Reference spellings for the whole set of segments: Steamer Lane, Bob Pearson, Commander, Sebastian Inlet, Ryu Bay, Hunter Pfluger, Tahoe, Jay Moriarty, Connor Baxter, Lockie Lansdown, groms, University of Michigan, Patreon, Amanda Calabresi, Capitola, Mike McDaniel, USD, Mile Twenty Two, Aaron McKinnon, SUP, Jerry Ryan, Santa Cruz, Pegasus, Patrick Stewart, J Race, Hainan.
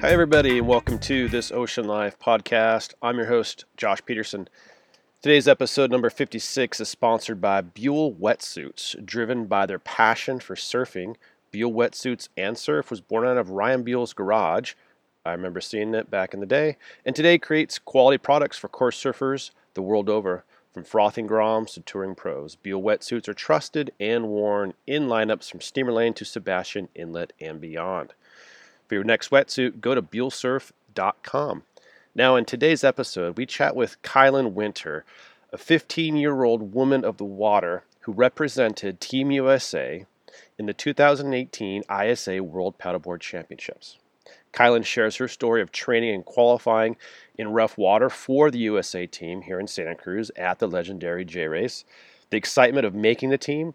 Hi everybody, and welcome to this Ocean Life podcast. I'm your host, Josh Peterson. Today's episode number 56 is sponsored by Buell Wetsuits. Driven by their passion for surfing, Buell Wetsuits and Surf was born out of Ryan Buell's garage. I remember seeing it back in the day. And today creates quality products for course surfers the world over. From frothing groms to touring pros, Buell Wetsuits are trusted and worn in lineups from Steamer Lane to Sebastian Inlet and beyond. For your next wetsuit, go to BuellSurf.com. Now, in today's episode, we chat with Kylan Winter, a 15-year-old woman of the water who represented Team USA in the 2018 ISA World Paddleboard Championships. Kylan shares her story of training and qualifying in rough water for the USA team here in Santa Cruz at the legendary J Race, the excitement of making the team,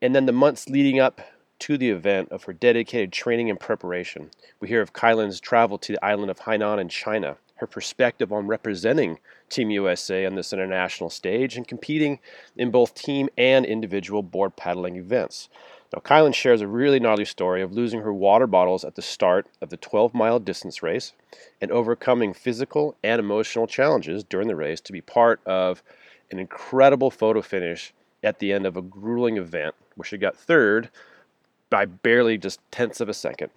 and then the months leading up to the event of her dedicated training and preparation. We hear of Kylan's travel to the island of Hainan in China, her perspective on representing Team USA on this international stage and competing in both team and individual board paddling events. Now, Kylan shares a really gnarly story of losing her water bottles at the start of the 12-mile distance race and overcoming physical and emotional challenges during the race to be part of an incredible photo finish at the end of a grueling event where she got third by barely just tenths of a second.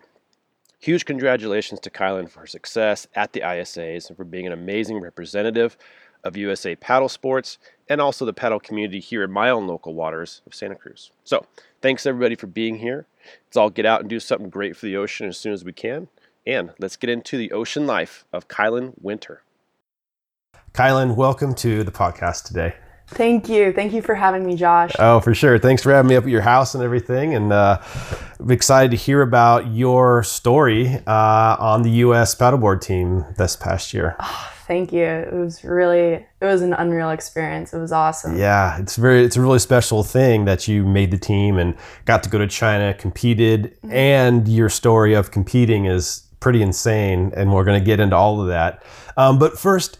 Huge congratulations to Kylan for her success at the ISAs and for being an amazing representative of USA paddle sports and also the paddle community here in my own local waters of Santa Cruz. So thanks everybody for being here. Let's all get out and do something great for the ocean as soon as we can. And let's get into the ocean life of Kylan Winter. Kylan, welcome to the podcast today. Thank you. Thank you for having me, Josh. Oh, for sure. Thanks for having me up at your house and everything. And I'm excited to hear about your story on the U.S. paddleboard team this past year. Oh, thank you. It was an unreal experience. It was awesome. Yeah, it's a really special thing that you made the team and got to go to China, competed, and your story of competing is pretty insane. And we're going to get into all of that. But first,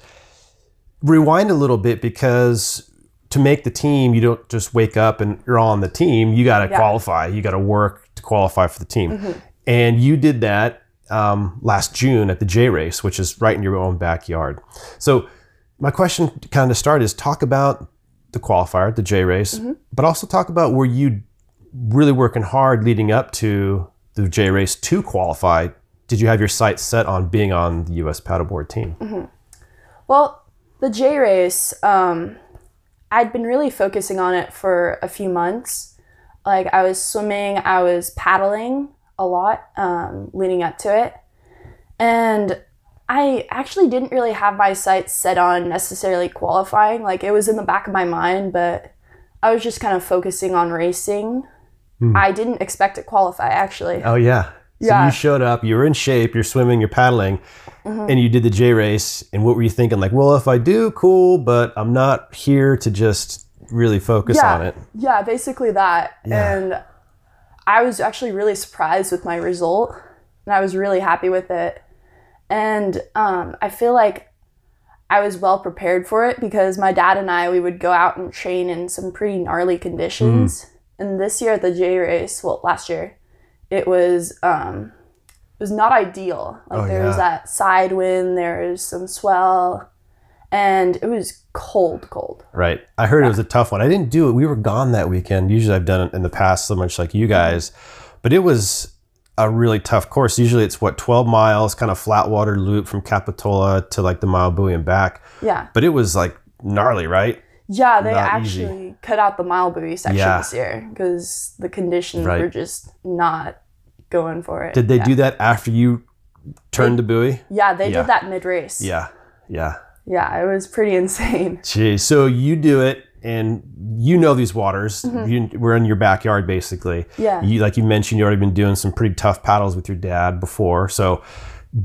rewind a little bit, because to make the team, you don't just wake up and you're on the team. You got to qualify. You got to work to qualify for the team. Mm-hmm. And you did that last June at the J Race, which is right in your own backyard. So my question to kind of start is, talk about the qualifier, the J Race, but also talk about, were you really working hard leading up to the J Race to qualify? Did you have your sights set on being on the U.S. paddleboard team? Mm-hmm. Well, the J Race, I'd been really focusing on it for a few months. Like, I was swimming, I was paddling a lot leading up to it. And I actually didn't really have my sights set on necessarily qualifying. Like, it was in the back of my mind, but I was just kind of focusing on racing. I didn't expect to qualify, actually. Oh, yeah. So you showed up, you were in shape, you're swimming, you're paddling, and you did the J Race. And what were you thinking? Like, well, if I do, cool, but I'm not here to just really focus on it. Yeah, basically that. Yeah. And I was actually really surprised with my result, and I was really happy with it. And I feel like I was well prepared for it, because my dad and I, we would go out and train in some pretty gnarly conditions. And this year at the J Race, well, last year, it was not ideal. Like, there was that side wind, there was some swell, and it was cold. Right. I heard it was a tough one. I didn't do it. We were gone that weekend. Usually I've done it in the past so much like you guys, but it was a really tough course. Usually it's 12 miles, kind of flat water loop from Capitola to like the Mile buoy and back. Yeah. But it was like gnarly, right? Yeah, they actually cut out the mile buoy section this year because the conditions were just not going for it. Did they do that after you turned the buoy? Yeah, they did that mid-race. Yeah, it was pretty insane. Jeez, so you do it, and you know these waters. We're in your backyard, basically. Yeah. Like you mentioned, you've already been doing some pretty tough paddles with your dad before, so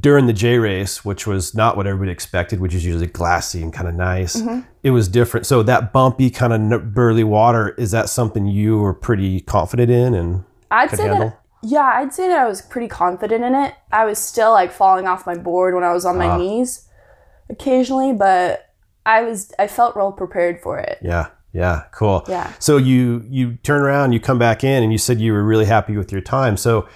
during the J Race, which was not what everybody expected, which is usually glassy and kind of nice, it was different. So that bumpy kind of burly water, is that something you were pretty confident in and could handle? I'd say that I was pretty confident in it. I was still like falling off my board when I was on my knees occasionally, but I felt well prepared for it. Yeah, cool. Yeah. So you turn around, you come back in, and you said you were really happy with your time. So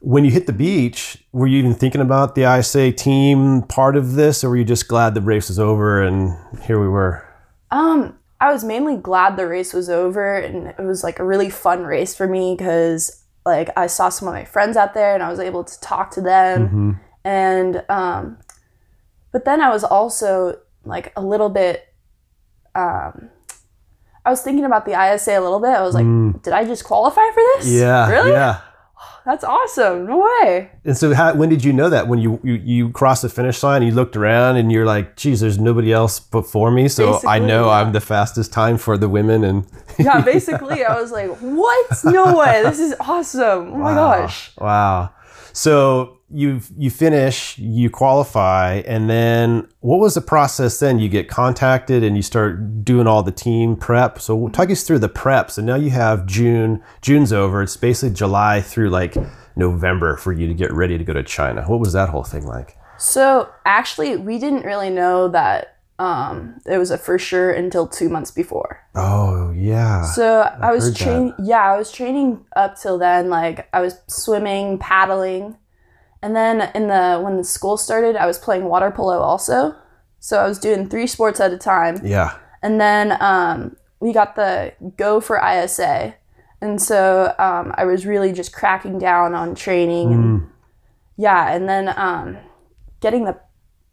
When you hit the beach, were you even thinking about the ISA team part of this, or were you just glad the race was over and here we were? I was mainly glad the race was over, and it was like a really fun race for me because like I saw some of my friends out there and I was able to talk to them. Mm-hmm. And but then I was also like a little bit I was thinking about the ISA a little bit. I was like, did I just qualify for this? Yeah. Really? Yeah. That's awesome. No way. And so when did you know that? When you crossed the finish line, you looked around and you're like, geez, there's nobody else before me. So basically, I know I'm the fastest time for the women. And yeah, basically I was like, what? No way. This is awesome. Oh my gosh. Wow. So you finish, you qualify, and then what was the process then? You get contacted and you start doing all the team prep. So talk us through the prep. So now you have June. June's over. It's basically July through like November for you to get ready to go to China. What was that whole thing like? So actually, we didn't really know that it was a for sure until 2 months before. Oh yeah. So I was training. Yeah, I was training up till then. Like I was swimming, paddling, and then when the school started, I was playing water polo also. So I was doing three sports at a time. Yeah. And then we got the go for ISA, and so I was really just cracking down on training. And, yeah, and then getting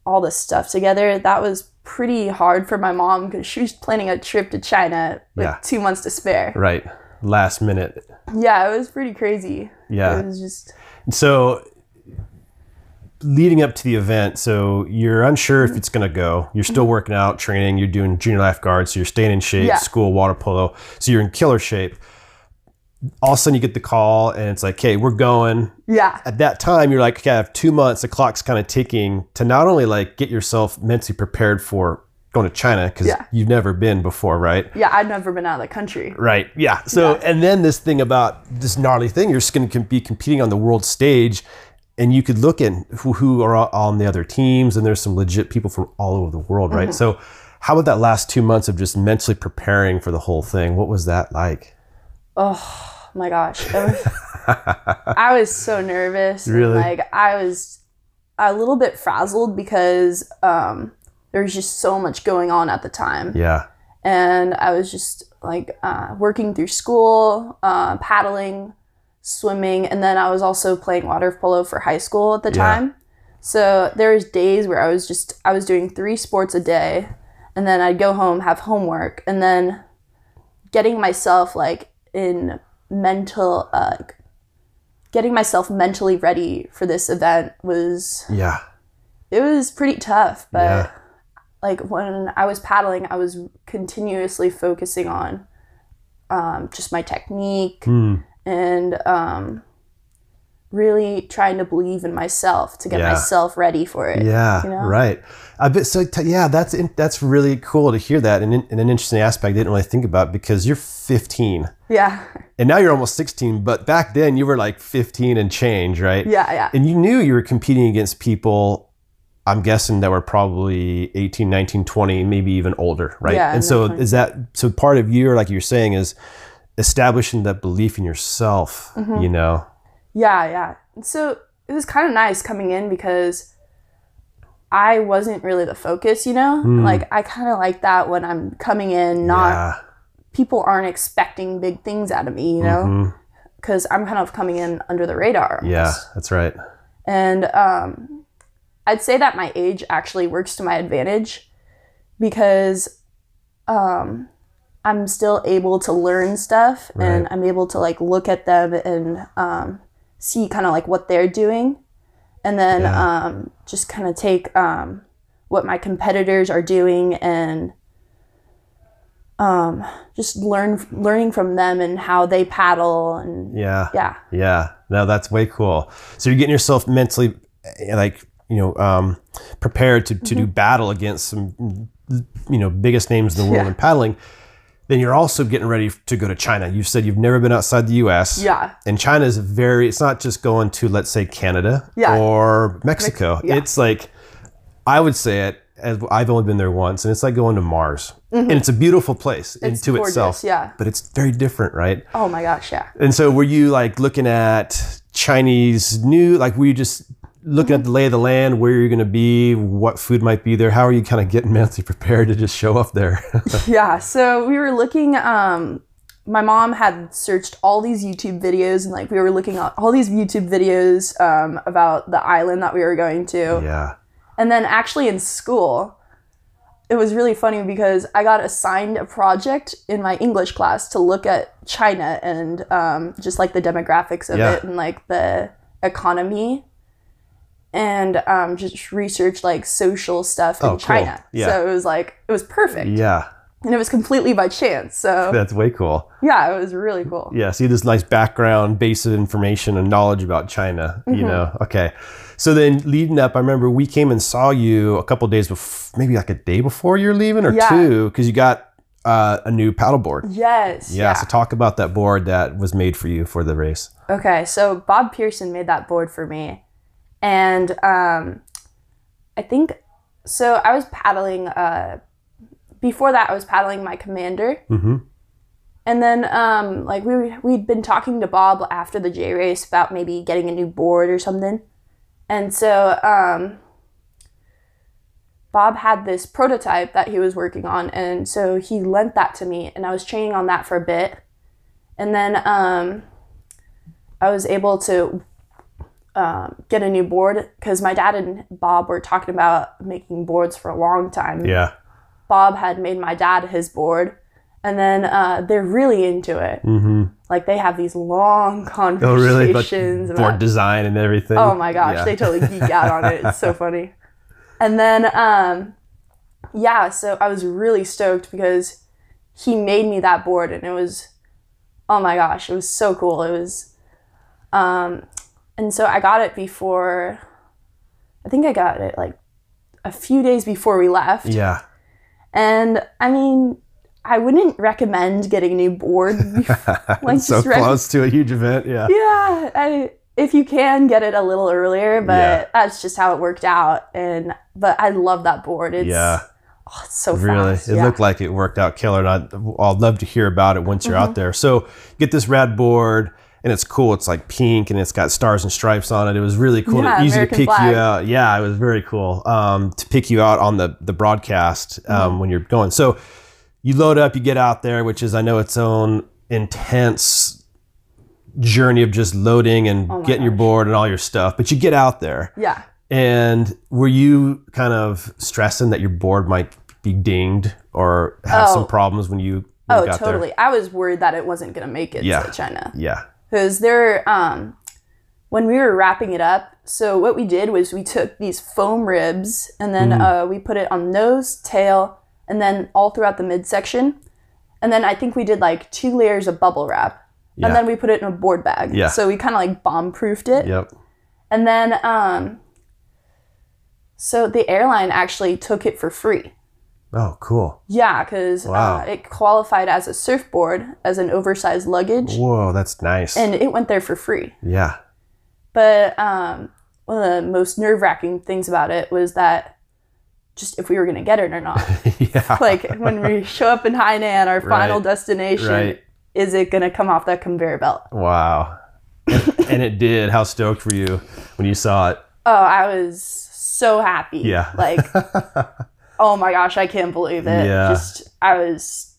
all this stuff together, that was pretty hard for my mom because she was planning a trip to China with 2 months to spare. Right. Last minute. Yeah, it was pretty crazy. Yeah. It was just... So leading up to the event, so you're unsure if it's going to go. You're still working out, training. You're doing junior lifeguard, so you're staying in shape, school, water polo. So you're in killer shape. All of a sudden you get the call and it's like, hey, we're going. Yeah. At that time, you're like, okay, I have 2 months. The clock's kind of ticking to not only like get yourself mentally prepared for going to China because you've never been before, right? Yeah, I've never been out of the country. Right. Yeah. So, and then this thing about this gnarly thing, you're just going to be competing on the world stage and you could look at who are on the other teams and there's some legit people from all over the world, right? So how about that last 2 months of just mentally preparing for the whole thing? What was that like? Oh my gosh. I was so nervous. Really? And, like, I was a little bit frazzled because there was just so much going on at the time. Yeah. And I was just like working through school, paddling, swimming, and then I was also playing water polo for high school at the time. So there was days where I was doing three sports a day, and then I'd go home, have homework, and then getting myself like in mental getting myself mentally ready for this event was it was pretty tough, but like when I was paddling I was continuously focusing on just my technique and really trying to believe in myself to get myself ready for it. Yeah, you know? Right. That's really cool to hear that, and an interesting aspect I didn't really think about because you're 15. Yeah. And now you're almost 16, but back then you were like 15 and change, right? Yeah, yeah. And you knew you were competing against people, I'm guessing, that were probably 18, 19, 20, maybe even older, right? Yeah, and so is that, so part of you, like you're saying, is establishing that belief in yourself, you know? Yeah, yeah. So it was kind of nice coming in because I wasn't really the focus, you know? Like, I kind of like that when I'm coming in, not... Yeah. People aren't expecting big things out of me, you know? Because I'm kind of coming in under the radar. Almost. Yeah, that's right. And I'd say that my age actually works to my advantage because I'm still able to learn stuff and I'm able to, like, look at them and... see kind of like what they're doing and then just kind of take what my competitors are doing and just learning from them and how they paddle and yeah. No, that's way cool. So you're getting yourself mentally like, you know, prepared to do battle against some, you know, biggest names in the world in paddling. Then you're also getting ready to go to China. You said you've never been outside the U.S. Yeah. And China is it's not just going to, let's say, Canada or Mexico. It's like, I would say it, as I've only been there once, and it's like going to Mars. And it's a beautiful place gorgeous, itself. Yeah. But it's very different, right? Oh my gosh, yeah. And so were you like looking at Chinese new, like were you just looking at the lay of the land, where you're going to be, what food might be there? How are you kind of getting mentally prepared to just show up there? Yeah. So we were looking, my mom had searched all these YouTube videos, and like we were looking at all these YouTube videos about the island that we were going to. Yeah. And then actually in school, it was really funny because I got assigned a project in my English class to look at China and just like the demographics of it and like the economy and just research like social stuff in China. Cool. Yeah. So it was like, it was perfect. Yeah. And it was completely by chance. So that's way cool. Yeah, it was really cool. Yeah, so you had this nice background, base of information and knowledge about China, you know. Okay. So then leading up, I remember we came and saw you a couple days before, maybe like a day before you're leaving or two, because you got a new paddleboard. Yes. Yeah, yeah. So talk about that board that was made for you for the race. Okay. So Bob Pearson made that board for me. And I think, so I was paddling before that, I was paddling my Commander, and then like we'd been talking to Bob after the J Race about maybe getting a new board or something, and so Bob had this prototype that he was working on, and so he lent that to me, and I was training on that for a bit, and then I was able to get a new board because my dad and Bob were talking about making boards for a long time. Yeah. Bob had made my dad his board, and then they're really into it. Like, they have these long conversations. Oh, really? But board design and everything. Oh, my gosh. Yeah. They totally geek out on it. It's so funny. And then, yeah, so I was really stoked because he made me that board, and it was, oh, my gosh, it was so cool. It was, and so I got it before, I think I got it, like, a few days before we left. Yeah. And I mean, I wouldn't recommend getting a new board. Like so close to a huge event, yeah. Yeah, if you can get it a little earlier, but that's just how it worked out. And but I love that board. It's, it's so fast. Really, it looked like it worked out killer. And I'd love to hear about it once you're out there. So you get this rad board. And it's cool. It's like pink and it's got stars and stripes on it. It was really cool. Yeah, easy American to pick flag. You out. Yeah, it was very cool to pick you out on the broadcast when you're going. So you load up, you get out there, which is, I know, its own intense journey of just loading and getting your board and all your stuff. But you get out there. Yeah. And were you kind of stressing that your board might be dinged or have some problems when you got totally there? I was worried that it wasn't going to make it to China. Yeah. Because there, when we were wrapping it up, so what we did was we took these foam ribs and then we put it on nose, tail, and then all throughout the midsection. And then I think we did like 2 layers of bubble wrap. Yeah. And then we put it in a board bag. Yeah. So we kind of like bomb-proofed it. Yep. And then, so the airline actually took it for free. Oh, cool. Yeah, because it qualified as a surfboard, as an oversized luggage. Whoa, that's nice. And it went there for free. Yeah. But one of the most nerve-wracking things about it was that just if we were going to get it or not. Like when we show up in Hainan, our final destination, is it going to come off that conveyor belt? Wow. And it did. How stoked were you when you saw it? Oh, I was so happy. Yeah. Like... Oh my gosh, I can't believe it. Yeah. Just I was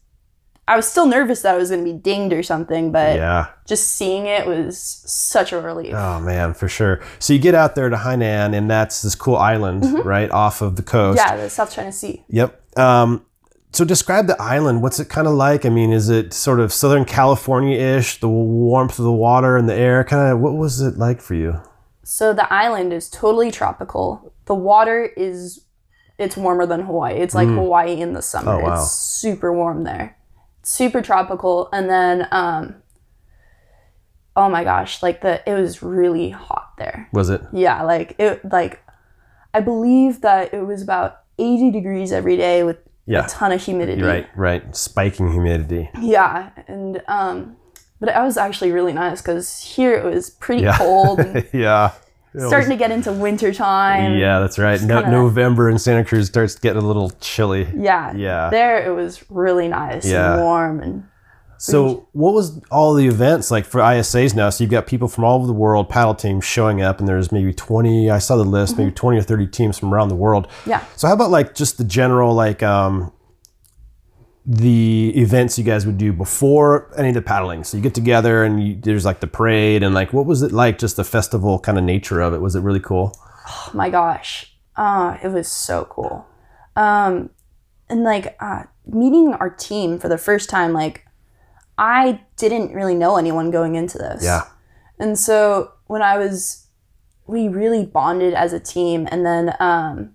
still nervous that I was going to be dinged or something, but just seeing it was such a relief. Oh man, for sure. So you get out there to Hainan, and that's this cool island, right, off of the coast. Yeah, the South China Sea. Yep. So describe the island. What's it kind of like? I mean, is it sort of Southern California-ish, the warmth of the water and the air? Kind of, what was it like for you? So the island is totally tropical. The water is... It's warmer than Hawaii. It's like Hawaii in the summer. Oh, wow. It's super warm there. Super tropical. And then, oh my gosh, like it was really hot there. Was it? Yeah. Like I believe that it was about 80 degrees every day with a ton of humidity. Right. Spiking humidity. Yeah. And, but it was actually really nice because here it was pretty cold. And starting to get into winter time. Yeah, that's right. November in Santa Cruz starts getting a little chilly. Yeah. There it was really nice and warm. And So what was all the events like for ISAs now? So you've got people from all over the world, paddle teams showing up, and there's maybe 20, I saw the list, maybe 20 or 30 teams from around the world. Yeah. So how about like just the general, like the events you guys would do before any of the paddling? So you get together and there's like the parade and like, what was it like, just the festival kind of nature of it? Was it really cool? Oh my gosh. It was so cool. And like meeting our team for the first time, like, I didn't really know anyone going into this. Yeah. And so when we really bonded as a team. And then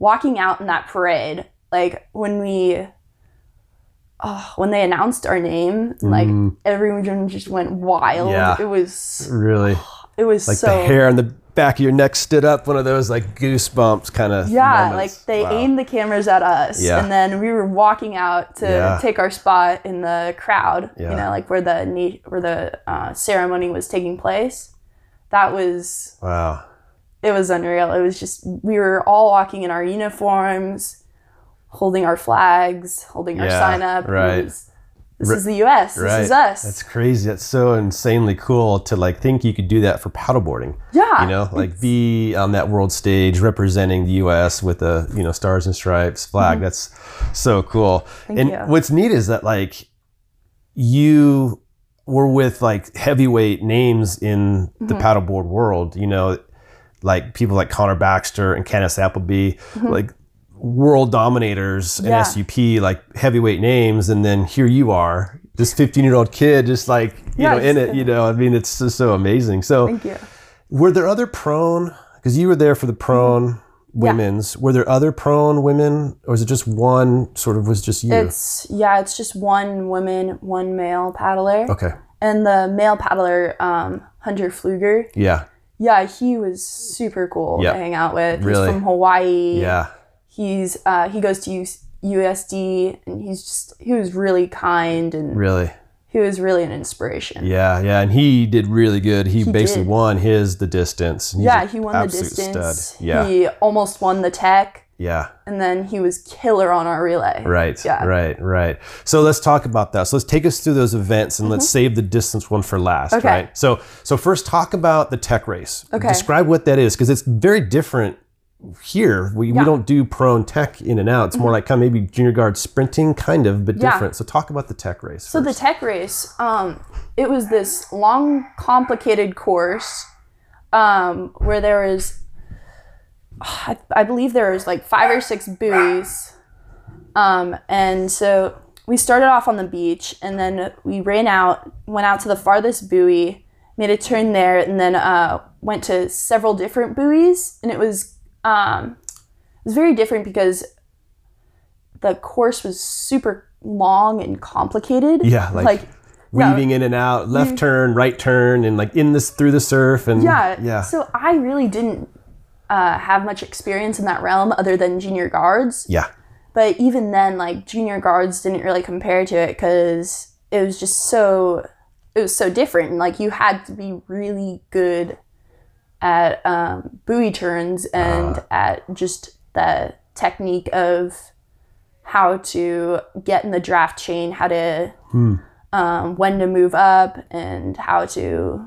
walking out in that parade, like when they announced our name, like everyone just went wild. Yeah. It was really, it was like so, the hair on the back of your neck stood up, one of those like goosebumps kind of moments. Like they aimed the cameras at us, and then we were walking out to take our spot in the crowd, you know, like where the ceremony was taking place. That was it was unreal. It was just, we were all walking in our uniforms, holding our flags, holding our sign up. This is the U.S. Right. This is us. That's crazy. That's so insanely cool to like think you could do that for paddleboarding. Yeah. You know, like be on that world stage representing the U.S. with the, you know, stars and stripes flag. Mm-hmm. That's so cool. Thank you. What's neat is that like you were with like heavyweight names in the paddleboard world, you know, like people like Connor Baxter and Kenneth Appleby, like world dominators and SUP, like heavyweight names, and then here you are, this 15-year-old kid, just like you know, I mean, it's just so amazing. So thank you. Were there other prone, because you were there for the prone women's, were there other prone women, or is it just one, sort of was just you? It's just one woman, one male paddler. Okay. And the male paddler, Hunter Pfluger. Yeah. Yeah, he was super cool to hang out with. Really? He's from Hawaii. Yeah. He's he goes to USD, and he was really kind, and he was really an inspiration. Yeah, yeah, and he did really good. He basically won the distance. Yeah, he won the distance. Stud. Yeah, he almost won the tech. Yeah, and then he was killer on our relay. Right. Yeah. Right. Right. So let's talk about that. So let's take us through those events, and let's save the distance one for last. Okay. Right. So first, talk about the tech race. Okay. Describe what that is, because it's very different. Here we don't do prone tech in and out. It's more like kind of maybe junior guard sprinting kind of, but different. So talk about the tech race first. So the tech race, it was this long, complicated course where there was, I believe there was like 5 or 6 buoys. And so we started off on the beach, and then we went out to the farthest buoy, made a turn there, and then went to several different buoys. And it was very different because the course was super long and complicated. Yeah, like weaving in and out, left turn, right turn, and like through the surf. And yeah. So I really didn't have much experience in that realm other than junior guards. Yeah. But even then, like junior guards didn't really compare to it because it was just so different. And like you had to be really good at buoy turns and at just the technique of how to get in the draft chain, how to when to move up, and how to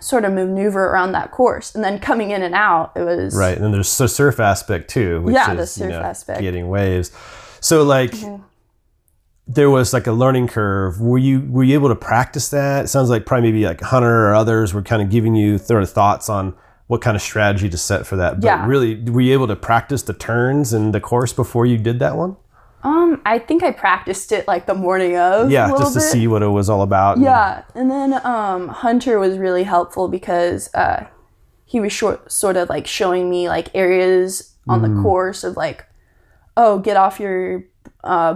sort of maneuver around that course. And then coming in and out, it was right. And then there's the surf aspect too, which is the surf aspect, getting waves. So like there was like a learning curve. Were you able to practice that? It sounds like probably maybe like Hunter or others were kind of giving you sort of thoughts on what kind of strategy to set for that. But really, were you able to practice the turns and the course before you did that one? I think I practiced it like the morning of. Yeah, just to see what it was all about. Yeah, and then Hunter was really helpful because he was sort of like showing me like areas on the course of like, oh, get off your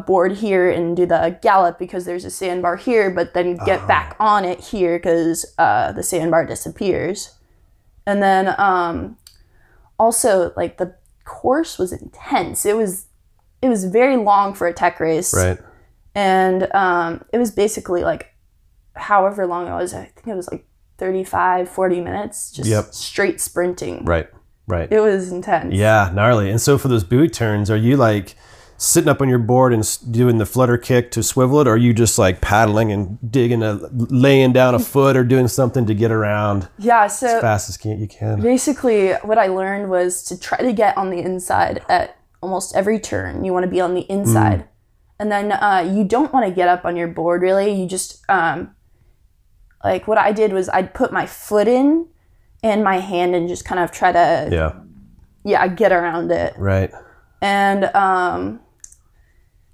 board here and do the gallop because there's a sandbar here, but then get back on it here because the sandbar disappears. And then also like the course was intense. It was very long for a tech race, right? And it was basically like however long it was. I think it was like 35-40 minutes, just straight sprinting. Right. It was intense. Yeah, gnarly. And so for those buoy turns, are you like sitting up on your board and doing the flutter kick to swivel it, or are you just like paddling and digging, laying down a foot or doing something to get around? Yeah, so as fast as you can. Basically, what I learned was to try to get on the inside at almost every turn. You want to be on the inside. Mm. And then you don't want to get up on your board, really. You just, like what I did was I'd put my foot in and my hand and just kind of try to, get around it. Right. And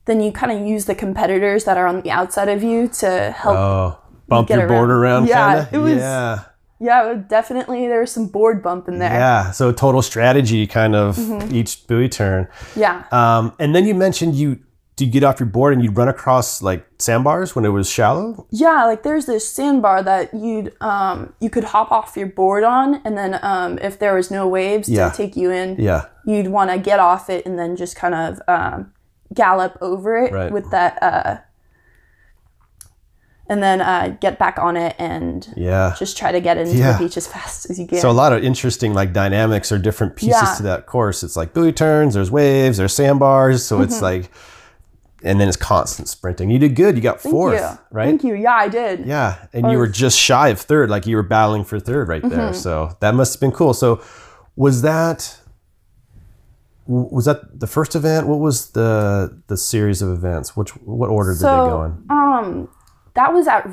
then you kind of use the competitors that are on the outside of you to help bump your board around. Yeah, kinda? Definitely there was some board bump in there. Yeah, so total strategy kind of each buoy turn. Yeah. And then you mentioned you get off your board and you'd run across like sandbars when it was shallow? Yeah, like there's this sandbar that you'd you could hop off your board on, and then if there was no waves to take you in, you'd want to get off it and then just kind of gallop over it with that, and then get back on it and just try to get into the beach as fast as you can. So a lot of interesting like dynamics or different pieces to that course. It's like buoy turns, there's waves, there's sandbars, so it's like. And then it's constant sprinting. You did good. You got fourth, right? Thank you. Yeah, I did. Yeah. And you were just shy of third, like you were battling for third right there. So that must have been cool. So was that the first event? What was the series of events? What order did they go in? That was at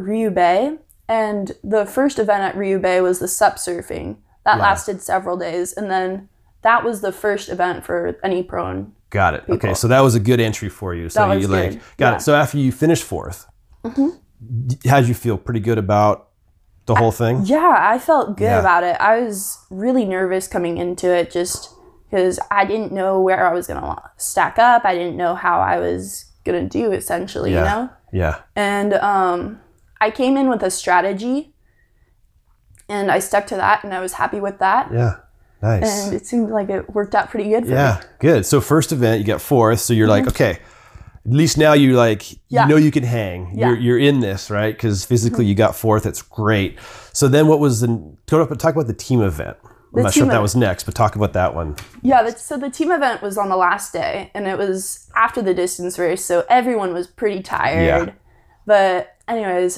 Ryu Bay. And the first event at Ryu Bay was the sup surfing. That lasted several days. And then that was the first event for any prone. Got it. People. Okay, so that was a good entry for you. So you like good. Got it. So after you finished fourth, how'd you feel? Pretty good about the whole thing? Yeah, I felt good about it. I was really nervous coming into it just because I didn't know where I was gonna stack up. I didn't know how I was gonna do essentially. You know. Yeah. And I came in with a strategy, and I stuck to that, and I was happy with that. Yeah. Nice. And it seemed like it worked out pretty good for me. Yeah, good. So first event, you got fourth. So you're like, okay, at least now you you know you can hang. Yeah. You're in this, right? Because physically you got fourth. It's great. So then what was talk about the team event. I'm not sure if that was next, but talk about that one. Yeah, so the team event was on the last day, and it was after the distance race, so everyone was pretty tired. Yeah. But anyways,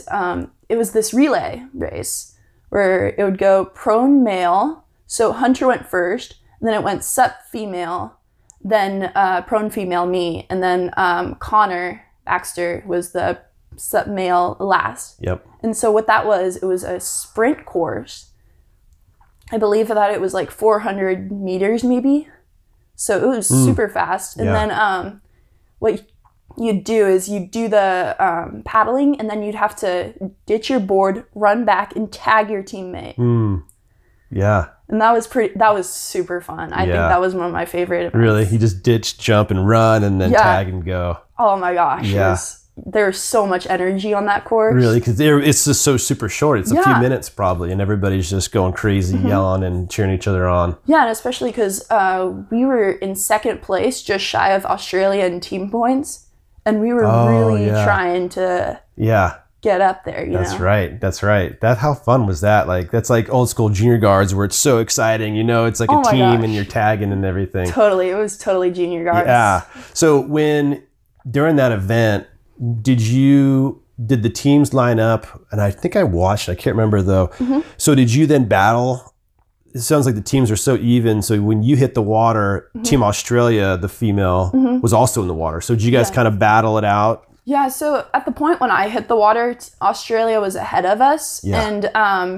it was this relay race where it would go prone male. So Hunter went first, and then it went sup female, then prone female me, and then Connor Baxter was the sup male last. Yep. And so what that was, it was a sprint course. I believe that it was like 400 meters maybe. So it was super fast. And then what you'd do is you'd do the paddling, and then you'd have to ditch your board, run back, and tag your teammate. Mm. Yeah. And that was super fun. I think that was one of my favorite events. Really? He just ditched, jump, and run, and then tag and go. Oh my gosh. Yeah. There was so much energy on that course. Really? Because it's just so super short. It's a few minutes probably, and everybody's just going crazy, yelling and cheering each other on. Yeah, and especially because we were in second place, just shy of Australia in team points, and we were trying to... Yeah. Get up there, That's right. How fun was that? Like that's like old school junior guards where it's so exciting, it's like a team and you're tagging and everything. Totally. It was totally junior guards. Yeah. So during that event, did the teams line up? And I think I watched, I can't remember though. Mm-hmm. So did you then battle? It sounds like the teams are so even. So when you hit the water, Team Australia, the female, was also in the water. So did you guys kind of battle it out? Yeah, so at the point when I hit the water, Australia was ahead of us, and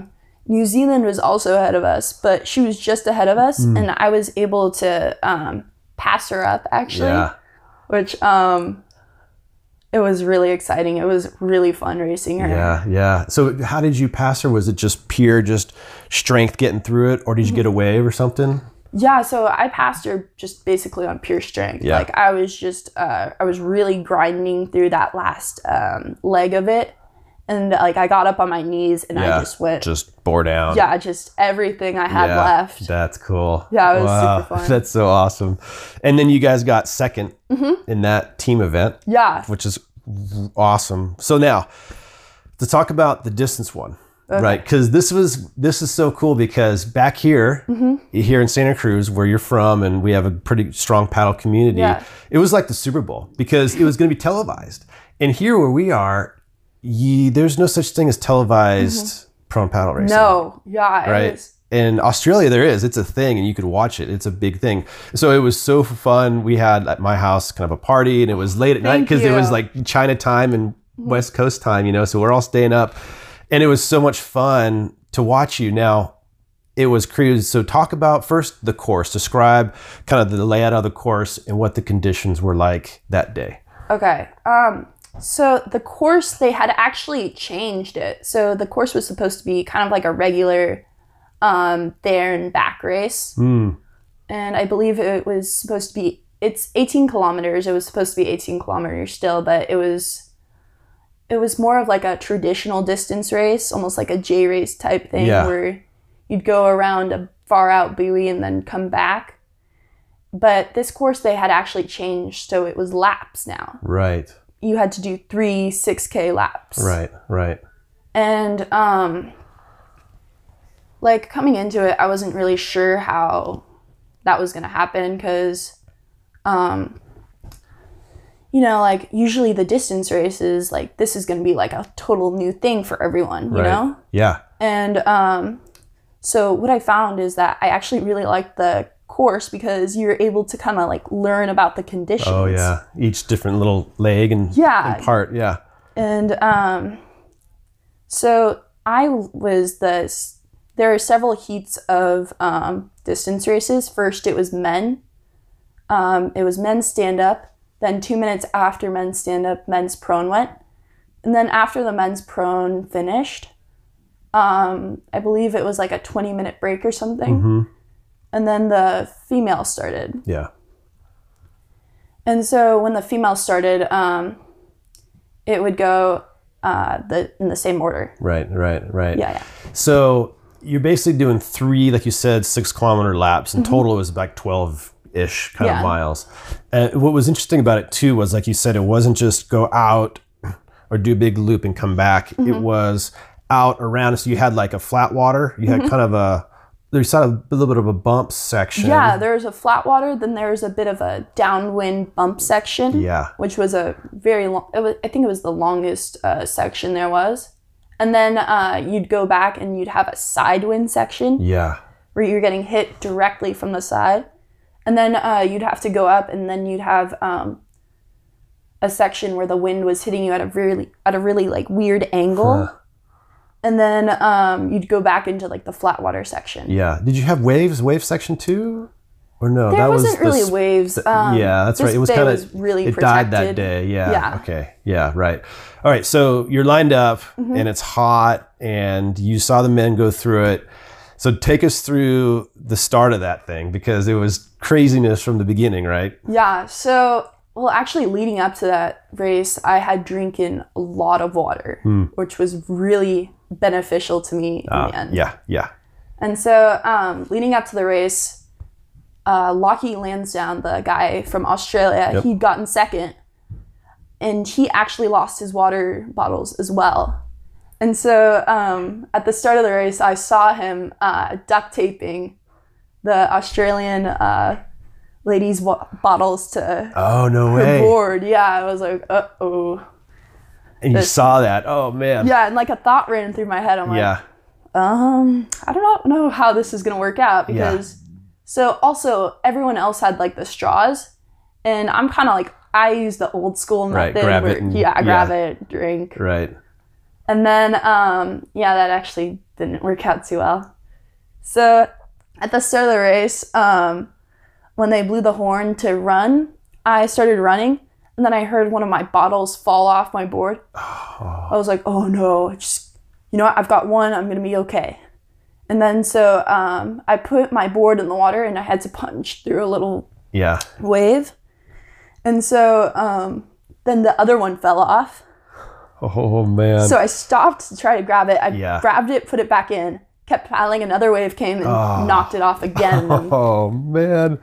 New Zealand was also ahead of us, but she was just ahead of us, and I was able to pass her up, actually, which it was really exciting. It was really fun racing her. Yeah. So how did you pass her? Was it just pure strength getting through it, or did you get a wave or something? Yeah, so I passed her just basically on pure strength. Yeah. Like I was just, I was really grinding through that last leg of it. And like I got up on my knees and I just went. Just bore down. Yeah, just everything I had left. That's cool. Yeah, it was super fun. That's so awesome. And then you guys got second in that team event. Yeah. Which is awesome. So now, to talk about the distance one. Okay. Right, because this is so cool because back here, here in Santa Cruz, where you're from, and we have a pretty strong paddle community, it was like the Super Bowl because it was going to be televised. And here where we are, there's no such thing as televised prone paddle racing. No, yeah, right? It is. In Australia, there is. It's a thing, and you could watch it. It's a big thing. So it was so fun. We had at my house kind of a party, and it was late at night because it was like China time and West Coast time, you know, so we're all staying up. And it was so much fun to watch you. Now, it was created. So talk about first the course. Describe kind of the layout of the course and what the conditions were like that day. Okay. So the course, they had actually changed it. So the course was supposed to be kind of like a regular there and back race. And I believe it was supposed to be, it's 18 kilometers. It was supposed to be 18 kilometers still, but it was more of like a traditional distance race, almost like a J Race type thing where you'd go around a far out buoy and then come back. But this course they had actually changed, so it was laps now. Right. You had to do 3 6K laps. Right, right. And like coming into it, I wasn't really sure how that was going to happen because you know, like usually the distance races, like this is going to be like a total new thing for everyone, you know? Yeah. And so what I found is that I actually really liked the course because you're able to kind of like learn about the conditions. Oh yeah. Each different little leg and, and part. Yeah. And so I was there are several heats of distance races. First, it was men. It was men's stand up. Then 2 minutes after men's stand-up, men's prone went. And then after the men's prone finished, I believe it was like a 20-minute break or something. And then the female started. Yeah. And so when the female started, it would go in the same order. Right, right, right. Yeah, yeah. So you're basically doing three, like you said, 6-kilometer laps. In total, it was like 12-ish kind of miles. And what was interesting about it too was, like you said, it wasn't just go out or do a big loop and come back. It was out around. So you had like a flat water. You had kind of there's sort of a little bit of a bump section. Yeah, there's a flat water. Then there's a bit of a downwind bump section. Yeah. Which was a very long, I think it was the longest section there was. And then you'd go back and you'd have a sidewind section. Yeah. Where you're getting hit directly from the side. And then you'd have to go up, and then you'd have a section where the wind was hitting you at a really like weird angle. And then you'd go back into like the flat water section. Yeah. Did you have wave section too, or no? There wasn't really waves. Yeah, that's right. It was kind of really protected. It died that day. Yeah. Yeah. Okay. Yeah. Right. All right. So you're lined up, and it's hot, and you saw the men go through it. So take us through the start of that thing, because it was craziness from the beginning, right? Yeah. So, well, actually leading up to that race, I had drinking a lot of water, which was really beneficial to me in the end. Yeah, yeah. And so leading up to the race, Lockie Lansdown, the guy from Australia, he'd gotten second, and he actually lost his water bottles as well. And so at the start of the race, I saw him duct taping the Australian lady's bottles to her board. Yeah, I was like, uh-oh. And you saw that. Oh, man. Yeah, and like a thought ran through my head. I'm like, I don't know how this is going to work out because so also everyone else had like the straws, and I'm kind of like, I use the old school method. Right, grab it. Grab it, drink. Right. And then, that actually didn't work out too well. So at the start of the race, when they blew the horn to run, I started running, and then I heard one of my bottles fall off my board. Oh. I was like, oh no, I've got one, I'm going to be okay. And then so I put my board in the water, and I had to punch through a little wave. And so then the other one fell off. Oh, man. So I stopped to try to grab it. I grabbed it, put it back in, kept paddling. Another wave came and knocked it off again. Oh, man.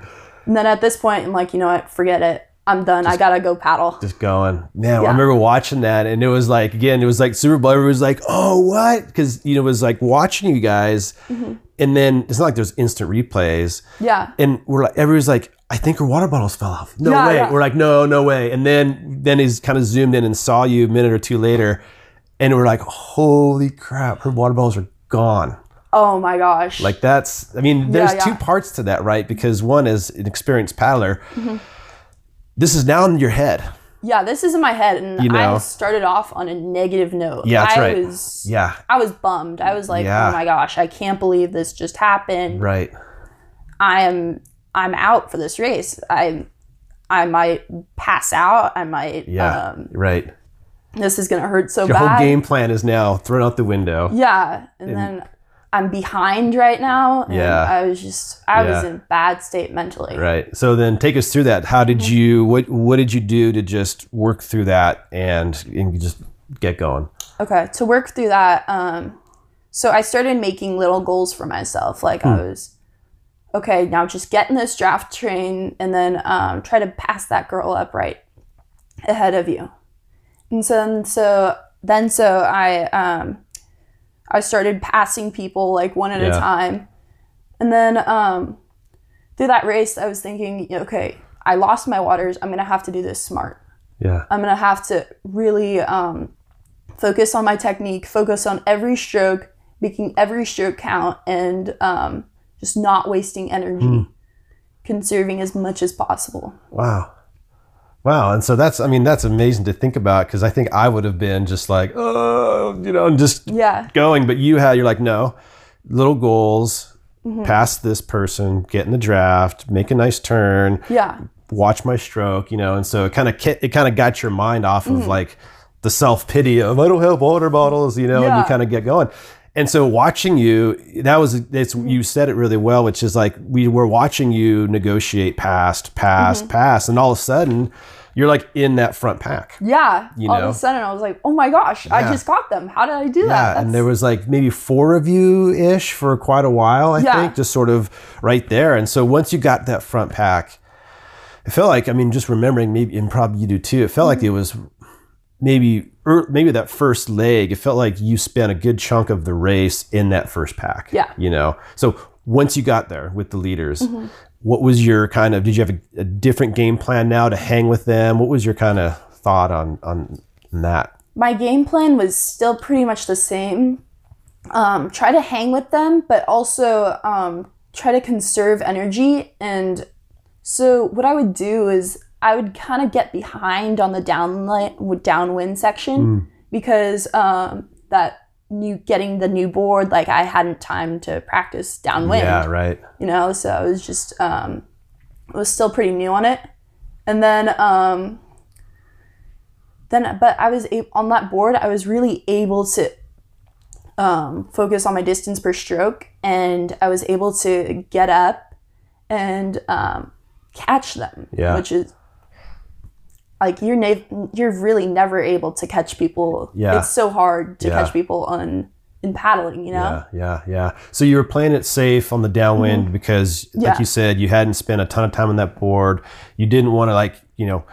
And then at this point, I'm like, you know what? Forget it. I'm done. I gotta go paddle. Just going. Man, yeah. I remember watching that, and it was like, again, it was like super blurry. It was like, oh, what? Because, you know, it was like watching you guys, mm-hmm. and then it's not like there's instant replays. Yeah. And we're like, everybody's like, I think her water bottles fell off. No way. Yeah. We're like, no, no way. And then he's kind of zoomed in and saw you a minute or two later, and we're like, holy crap, her water bottles are gone. Oh my gosh. Like that's, I mean, there's two parts to that, right? Because one is an experienced paddler. Mm-hmm. This is now in your head. Yeah, this is in my head, and you know, I started off on a negative note. Yeah, that's right. I was bummed. I was like, oh my gosh, I can't believe this just happened. Right. I'm out for this race. I might pass out. I might. Yeah. Right. This is gonna hurt so bad. Your whole game plan is now thrown out the window. Yeah, and then I'm behind right now. And I was in a bad state mentally. Right. So then take us through that. How did you, what did you do to just work through that and just get going? Okay. To work through that, so I started making little goals for myself. Like I was, okay, now just get in this draft train and then try to pass that girl up right ahead of you. And so I started passing people like one at a time. And then through that race, I was thinking, okay, I lost my waters. I'm going to have to do this smart. Yeah. I'm going to have to really focus on my technique, focus on every stroke, making every stroke count, and just not wasting energy, conserving as much as possible. Wow. And so that's amazing to think about, because I think I would have been just like, oh, you know, and just going. But you're like, no, little goals, pass this person, get in the draft, make a nice turn, watch my stroke, you know. And so it kind of got your mind off of like the self-pity of, I don't have water bottles, you know, and you kind of get going. And so watching you, you said it really well, which is like, we were watching you negotiate pass, and all of a sudden you're like in that front pack. Yeah. You know? All of a sudden I was like, oh my gosh, I just got them. How did I do that? And there was like maybe four of you-ish for quite a while, I think, just sort of right there. And so once you got that front pack, it felt like, I mean, just remembering, maybe, and probably you do too, it felt like it was maybe that first leg, it felt like you spent a good chunk of the race in that first pack. Yeah. You know, so once you got there with the leaders, what was your kind of, did you have a different game plan now to hang with them? What was your kind of thought on that? My game plan was still pretty much the same. Try to hang with them, but also try to conserve energy. And so what I would do is, I would kind of get behind on the downwind section because that getting the new board, like I hadn't time to practice downwind. Yeah, right. You know, so I was just, I was still pretty new on it. And then I was on that board, I was really able to focus on my distance per stroke, and I was able to get up and catch them, which is like you're really never able to catch people. Yeah. It's so hard to catch people in paddling, you know? Yeah. So you were playing it safe on the downwind because like you said, you hadn't spent a ton of time on that board. You didn't want to like, you know,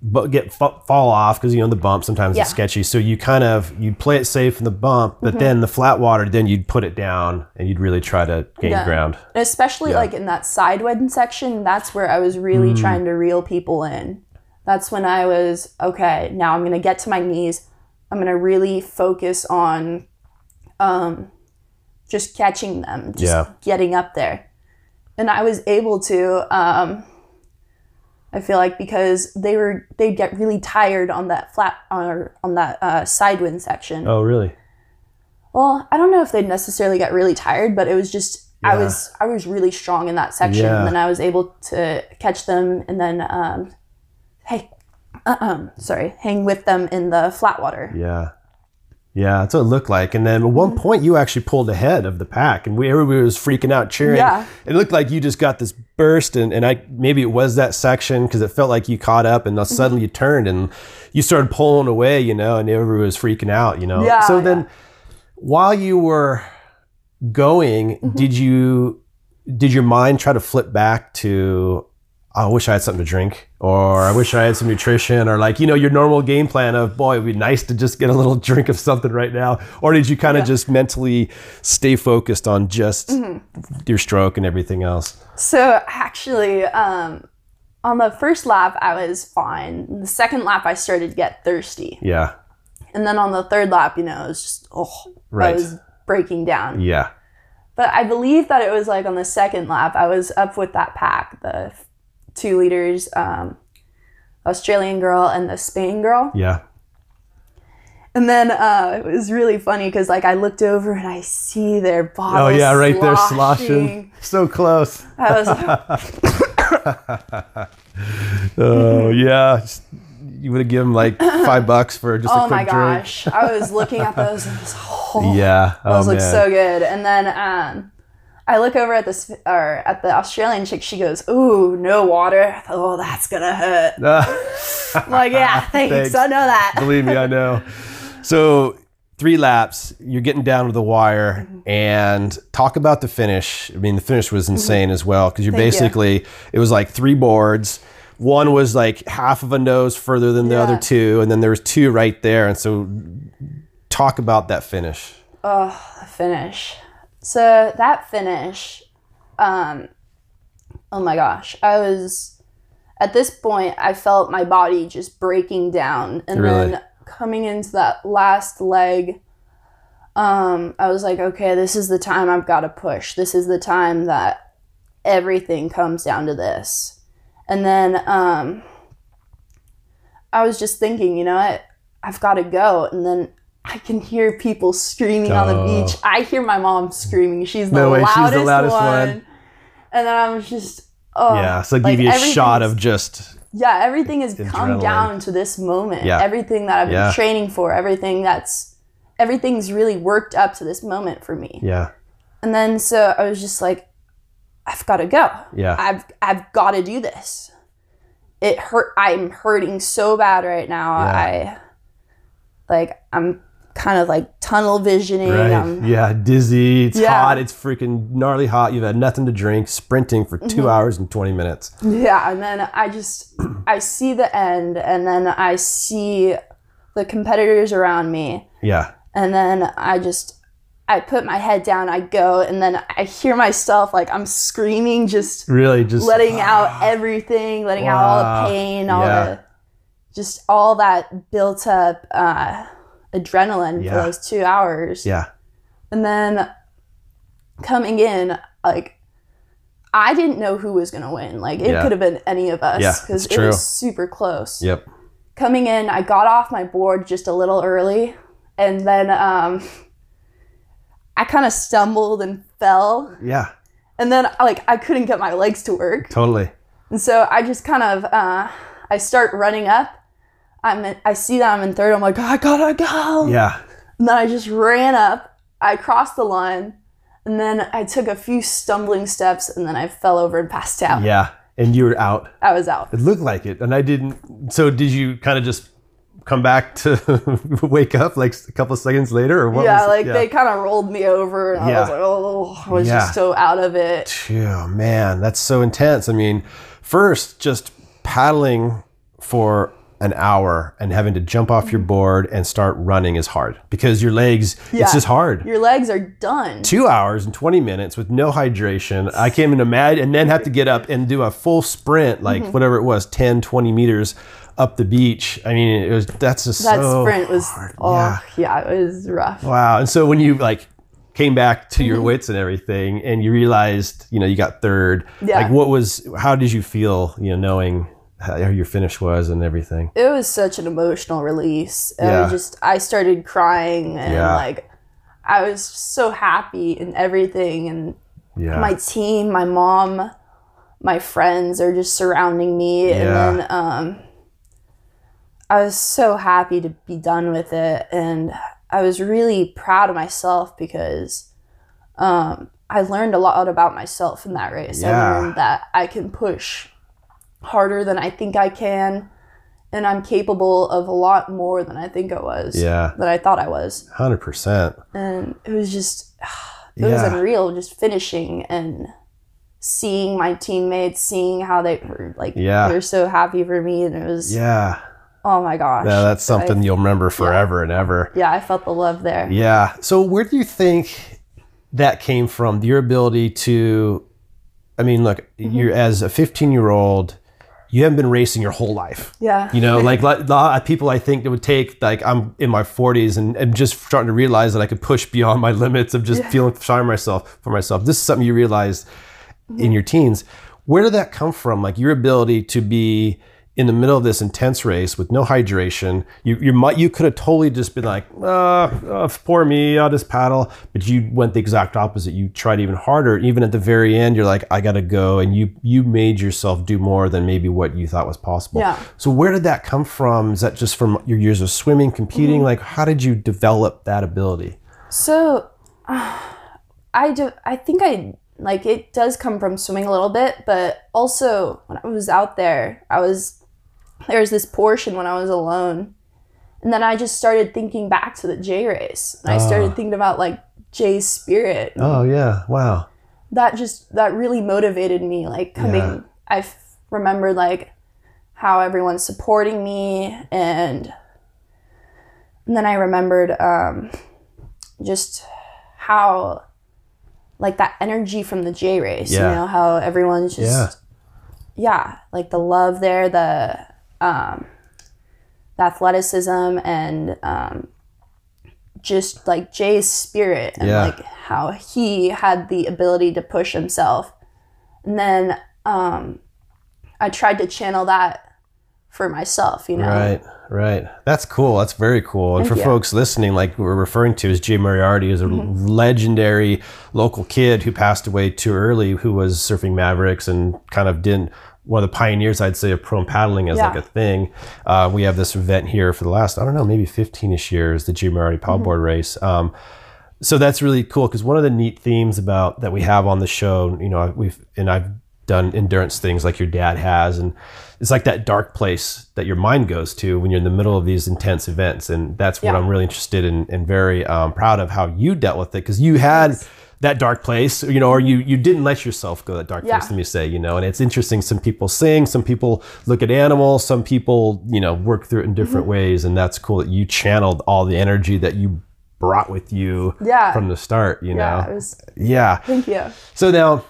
but fall off because, you know, the bump sometimes it's sketchy. So you kind of, you'd play it safe in the bump, but then the flat water, then you'd put it down and you'd really try to gain ground. And especially like in that sidewind section, that's where I was really trying to reel people in. That's when I was, okay, now I'm going to get to my knees. I'm going to really focus on just catching them, just getting up there. And I was able to... I feel like because they'd get really tired on that sidewind section. Oh, really? Well, I don't know if they'd necessarily get really tired, but it was just I was really strong in that section, and then I was able to catch them, and then hang with them in the flat water. Yeah. Yeah, that's what it looked like. And then at one point, you actually pulled ahead of the pack, and everybody was freaking out, cheering. Yeah. It looked like you just got this burst, and maybe it was that section because it felt like you caught up, and suddenly you turned, and you started pulling away, you know, and everybody was freaking out, you know. Yeah, so then while you were going, did your mind try to flip back to, oh, I wish I had something to drink, or I wish I had some nutrition, or like, you know, your normal game plan of, boy, it'd be nice to just get a little drink of something right now? Or did you kind of just mentally stay focused on just your stroke and everything else? So actually, on the first lap, I was fine. The second lap, I started to get thirsty. Yeah. And then on the third lap, you know, it was just, I was breaking down. Yeah. But I believe that it was like on the second lap, I was up with that pack, the 2 leaders, Australian girl and the Spain girl. Yeah. And then it was really funny because like I looked over and I see their bottles. Oh yeah, right there sloshing. So close. I was like, oh yeah. Just, you would have given them like $5 for just a quick drink. Oh my gosh. I was looking at those and was yeah. Those look so good. And then I look over at the Australian chick. She goes, "Ooh, no water. Oh, that's going to hurt." I'm like, yeah, thanks. I know that. Believe me, I know. So 3 laps, you're getting down to the wire. Mm-hmm. And talk about the finish. I mean, the finish was insane as well, because you're basically, it was like 3 boards. One was like half of a nose further than the other 2, and then there was 2 right there. And so talk about that finish. Oh, the finish. So that finish, oh my gosh, I was, at this point, I felt my body just breaking down. And then coming into that last leg, I was like, okay, this is the time I've got to push. This is the time that everything comes down to this. And then I was just thinking, you know, I've got to go. And then I can hear people screaming on the beach. I hear my mom screaming. She's the, she's the loudest one. And then I was just, yeah, so like give you a shot of just. Yeah, everything has come down to this moment. Yeah. Everything that I've been training for, everything's really worked up to this moment for me. Yeah. And then so I was just like, I've got to go. Yeah. I've got to do this. It hurt. I'm hurting so bad right now. Yeah. I'm kind of like tunnel visioning. Right. Dizzy. It's hot. It's freaking gnarly hot. You've had nothing to drink, sprinting for 2 hours and 20 minutes. Yeah. And then I see the end, and then I see the competitors around me. Yeah. And then I put my head down, I go, and then I hear myself, like, I'm screaming, just letting out everything, letting out all the pain, all that built up adrenaline for those 2 hours. Yeah. And then coming in, like, I didn't know who was going to win. Like, it could have been any of us, because it was super close. Yep. Coming in, I got off my board just a little early, and then, I kind of stumbled and fell. Yeah. And then I couldn't get my legs to work. Totally. And so I just kind of, I start running up. I see that I'm in third. I'm like, I gotta go. Yeah. And then I just ran up. I crossed the line. And then I took a few stumbling steps, and then I fell over and passed out. Yeah. And you were out. I was out. It looked like it. And I didn't. So did you kind of just come back to wake up like a couple of seconds later, or what? Yeah, they kind of rolled me over, and I was like, I was just so out of it. Oh man, that's so intense. I mean, first just paddling for an hour and having to jump off your board and start running is hard, because your legs, it's just hard. Your legs are done. 2 hours and 20 minutes with no hydration. I can't even imagine, and then have to get up and do a full sprint, like whatever it was, 10, 20 meters up the beach. I mean, that sprint was hard. It was rough. Wow. And so when you came back to your wits and everything, and you realized, you know, you got third, how did you feel, you know, knowing how your finish was and everything? It was such an emotional release. I started crying, and I was so happy and everything, and my team, my mom, my friends are just surrounding me, and then I was so happy to be done with it, and I was really proud of myself, because I learned a lot about myself in that race. I learned that I can push harder than I think I can, and I'm capable of a lot more than I think I was. Yeah. Than I thought I was. 100%. And it was just, it was unreal, just finishing and seeing my teammates, seeing how they were like, they're so happy for me. And it was, oh my gosh. Yeah, that's something you'll remember forever and ever. Yeah, I felt the love there. Yeah. So where do you think that came from? Your ability to, I mean, look, you're as a 15-year-old, you haven't been racing your whole life. Yeah. You know, like a lot of people I think it would take, like I'm in my 40s and I'm just starting to realize that I could push beyond my limits of just feeling sorry for myself. This is something you realize in your teens. Where did that come from? Like your ability to be in the middle of this intense race with no hydration. You could have totally just been like, poor me, I'll just paddle. But you went the exact opposite. You tried even harder. Even at the very end, you're like, I gotta go. And you made yourself do more than maybe what you thought was possible. Yeah. So where did that come from? Is that just from your years of swimming, competing? Like, how did you develop that ability? So I think it does come from swimming a little bit, but also when I was out there, there was this portion when I was alone. And then I just started thinking back to the J Race. And I started thinking about like Jay's spirit. Oh yeah. Wow. That really motivated me. Like coming, I remembered like how everyone's supporting me. And then I remembered just how, like that energy from the J Race, you know, how everyone's just, like the love there, the athleticism and just like Jay's spirit and like how he had the ability to push himself. And then I tried to channel that for myself, you know? Right. That's cool. That's very cool. And for folks listening, like we're referring to as Jay Moriarty is a legendary local kid who passed away too early, who was surfing Mavericks and kind of one of the pioneers, I'd say, of prone paddling as like a thing. We have this event here for the last, I don't know, maybe 15-ish years, the Jay Moriarty paddleboard race. So that's really cool because one of the neat themes that we have on the show, you know, I've done endurance things like your dad has, and it's like that dark place that your mind goes to when you're in the middle of these intense events. And that's what I'm really interested in and very proud of how you dealt with it, because you had that dark place, you know, or you didn't let yourself go that dark place, let me say, you know. And it's interesting, some people sing, some people look at animals, some people, you know, work through it in different ways. And that's cool that you channeled all the energy that you brought with you from the start, you know. Thank you. So now,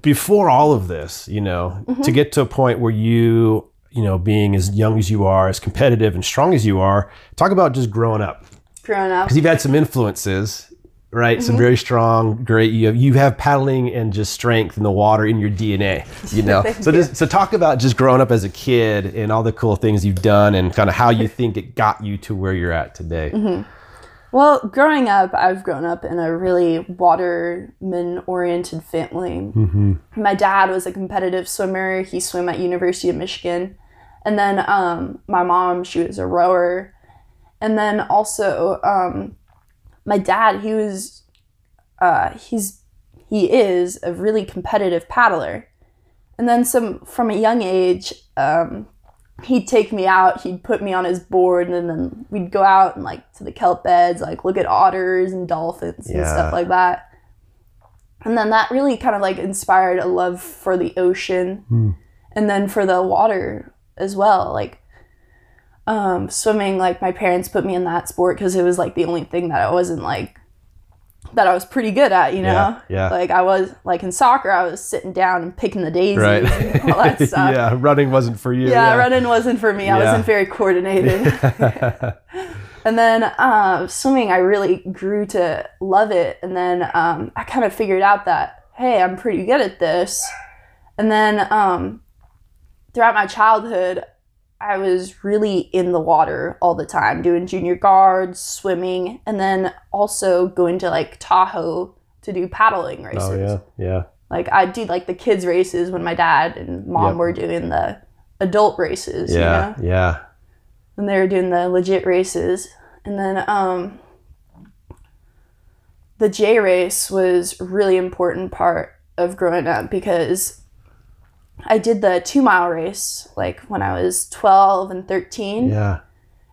before all of this, you know, to get to a point where you know, being as young as you are, as competitive and strong as you are, talk about just growing up. Because you've had some influences, right? Some very strong, great, you have paddling and just strength in the water in your DNA, you know? So talk about just growing up as a kid and all the cool things you've done and kind of how you think it got you to where you're at today. Well, growing up, I've grown up in a really waterman-oriented family. My dad was a competitive swimmer. He swam at University of Michigan. And then my mom, she was a rower. And then also my dad, he is a really competitive paddler. And then from a young age, he'd take me out, he'd put me on his board, and then we'd go out and like to the kelp beds, like look at otters and dolphins and stuff like that. And then that really kind of like inspired a love for the ocean and then for the water as well. Like swimming, like my parents put me in that sport because it was like the only thing that I was pretty good at, you know? Like I was, like in soccer, I was sitting down and picking the daisies and all that stuff. Running wasn't for you. Running wasn't for me. I wasn't very coordinated. And then swimming, I really grew to love it. And then I kind of figured out that, hey, I'm pretty good at this. And then throughout my childhood, I was really in the water all the time, doing junior guards, swimming, and then also going to like Tahoe to do paddling races. Like I did like the kids races when my dad and mom were doing the adult races. You know? And they were doing the legit races. And then the J Race was a really important part of growing up because I did the 2-mile race like when I was 12 and 13. And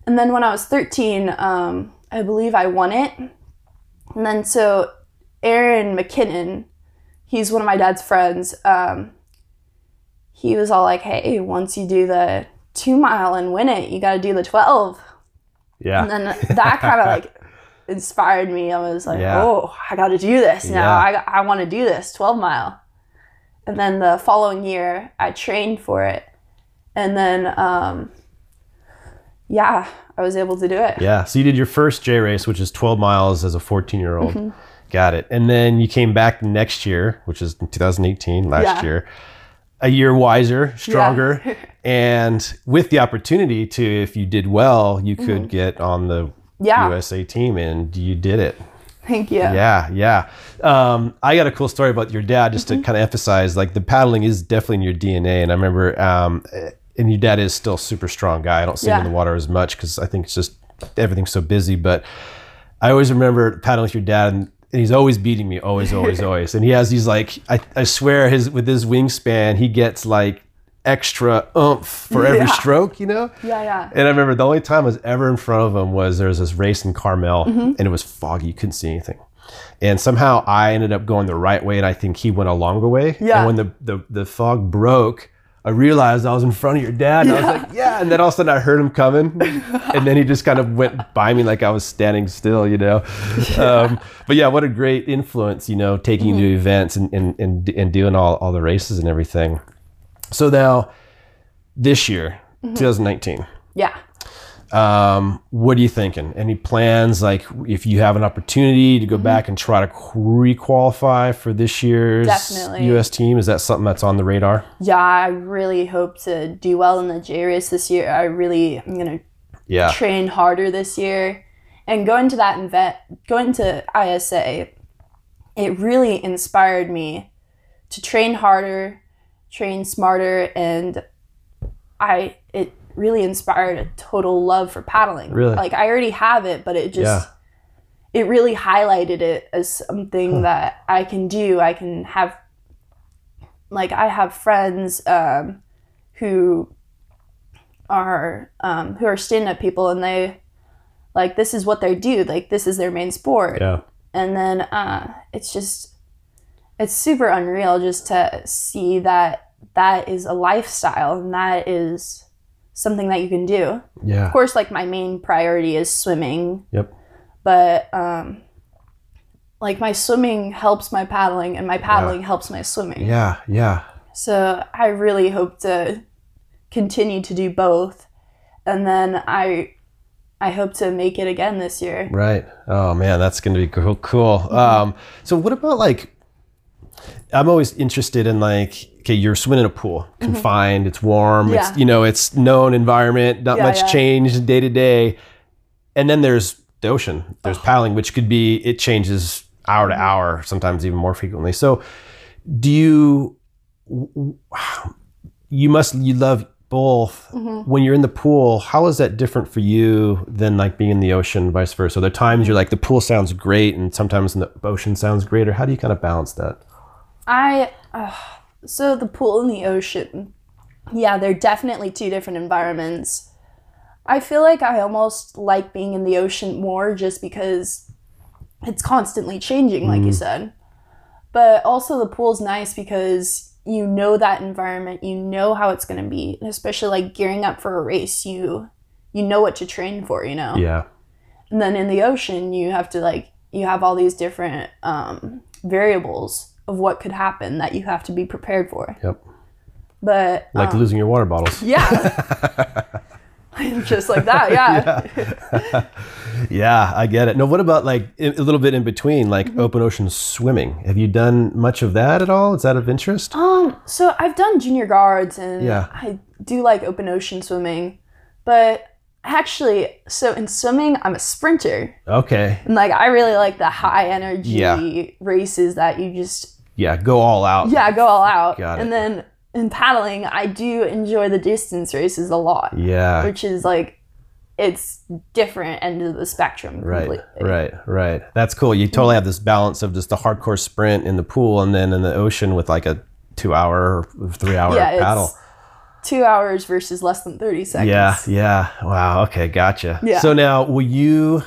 then when I was 13, I believe I won it. And then so Aaron McKinnon, he's one of my dad's friends. He was all like, hey, once you do the 2 mile and win it, you got to do the 12. Yeah. And then that kind of like inspired me. I was like, yeah. Oh, I got to do this now. Yeah. I want to do this 12 mile. And then the following year I trained for it. And then, I was able to do it. Yeah. So you did your first J race, which is 12 miles as a 14-year-old. Mm-hmm. Got it. And then you came back next year, which is 2018, last year, a year wiser, stronger, and with the opportunity to, if you did well, you could get on the USA team, and you did it. Thank you. Yeah, yeah. I got a cool story about your dad, just to kind of emphasize, like, the paddling is definitely in your DNA. And I remember, and your dad is still a super strong guy. I don't see him in the water as much because I think it's just everything's so busy. But I always remember paddling with your dad, and he's always beating me, always. And he has these, like, I swear with his wingspan, he gets like extra oomph for every stroke, you know? Yeah, yeah. And I remember the only time I was ever in front of him was there was this race in Carmel, and it was foggy, you couldn't see anything. And somehow I ended up going the right way, and I think he went a longer way. Yeah. And when the fog broke, I realized I was in front of your dad, and I was like, yeah. And then all of a sudden I heard him coming, and then he just kind of went by me like I was standing still, you know? But yeah, what a great influence, you know, taking you to events and doing all the races and everything. So now this year, 2019. Yeah. What are you thinking? Any plans? Like, if you have an opportunity to go back and try to re-qualify for this year's U.S. team, is that something that's on the radar? Yeah, I really hope to do well in the J race this year. I'm gonna train harder this year, and going to ISA, it really inspired me to train harder, train smarter, and it really inspired a total love for paddling. Really? Like, I already have it, but it just, it really highlighted it as something that I can do. I can have, like, I have friends who are stand-up people, and they, like, this is what they do. Like, this is their main sport. Yeah. And then it's just, it's super unreal just to see that is a lifestyle, and that is something that you can do. Yeah. Of course, like, my main priority is swimming. Yep. But like, my swimming helps my paddling, and my paddling helps my swimming. Yeah, yeah. So I really hope to continue to do both, and then I hope to make it again this year. Right. Oh man, that's going to be cool. Mm-hmm. So what about, like, I'm always interested in, like, okay, you're swimming in a pool, confined, it's warm, it's, you know, it's known environment, not much change day to day. And then there's the ocean, there's paddling, which could be, it changes hour to hour, sometimes even more frequently. So you love both. When you're in the pool, how is that different for you than, like, being in the ocean, vice versa? There are times you're like, the pool sounds great, and sometimes the ocean sounds great, or how do you kind of balance that? So the pool and the ocean, they're definitely two different environments. I feel like I almost like being in the ocean more just because it's constantly changing, like you said. But also the pool's nice because you know that environment, you know how it's going to be, and especially, like, gearing up for a race, you know what to train for, you know? Yeah. And then in the ocean, you have to, like, you have all these different variables of what could happen that you have to be prepared for. Yep. But like losing your water bottles. Yeah. Just like that. Yeah. Yeah, I get it. Now, what about, like, a little bit in between, like open ocean swimming? Have you done much of that at all? Is that of interest? So I've done junior guards, and I do like open ocean swimming, but actually, so in swimming, I'm a sprinter. Okay. And, like, I really like the high energy races that you just go all out. Yeah, go all out. Got it. And then in paddling, I do enjoy the distance races a lot. Yeah. Which is, like, it's different end of the spectrum. Right, completely. Right. That's cool. You totally have this balance of just the hardcore sprint in the pool, and then in the ocean with, like, a 2 hour or 3 hour paddle. 2 hours versus less than 30 seconds. Yeah. Wow. Okay. Gotcha. Yeah. So now, will you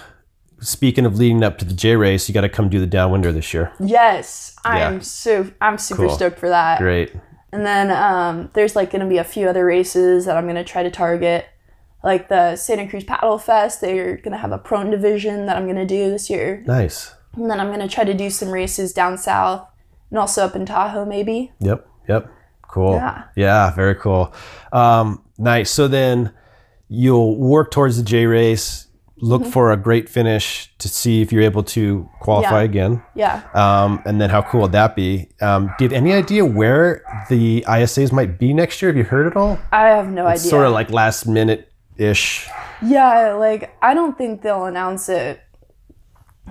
speaking of leading up to the J Race, you got to come do the downwinder this year. Yes, I'm super stoked for that. Great. And then there's like going to be a few other races that I'm going to try to target, like the Santa Cruz Paddle Fest. They're going to have a prone division that I'm going to do this year. Nice. And then I'm going to try to do some races down south and also up in Tahoe maybe. Yep. Yep. Cool. Yeah. Yeah. Very cool. Nice. So then you'll work towards the J Race, look for a great finish to see if you're able to qualify again. Yeah. And then how cool would that be? Do you have any idea where the ISAs might be next year? Have you heard at all? I have no idea. It's sort of like last minute-ish. Yeah. Like, I don't think they'll announce it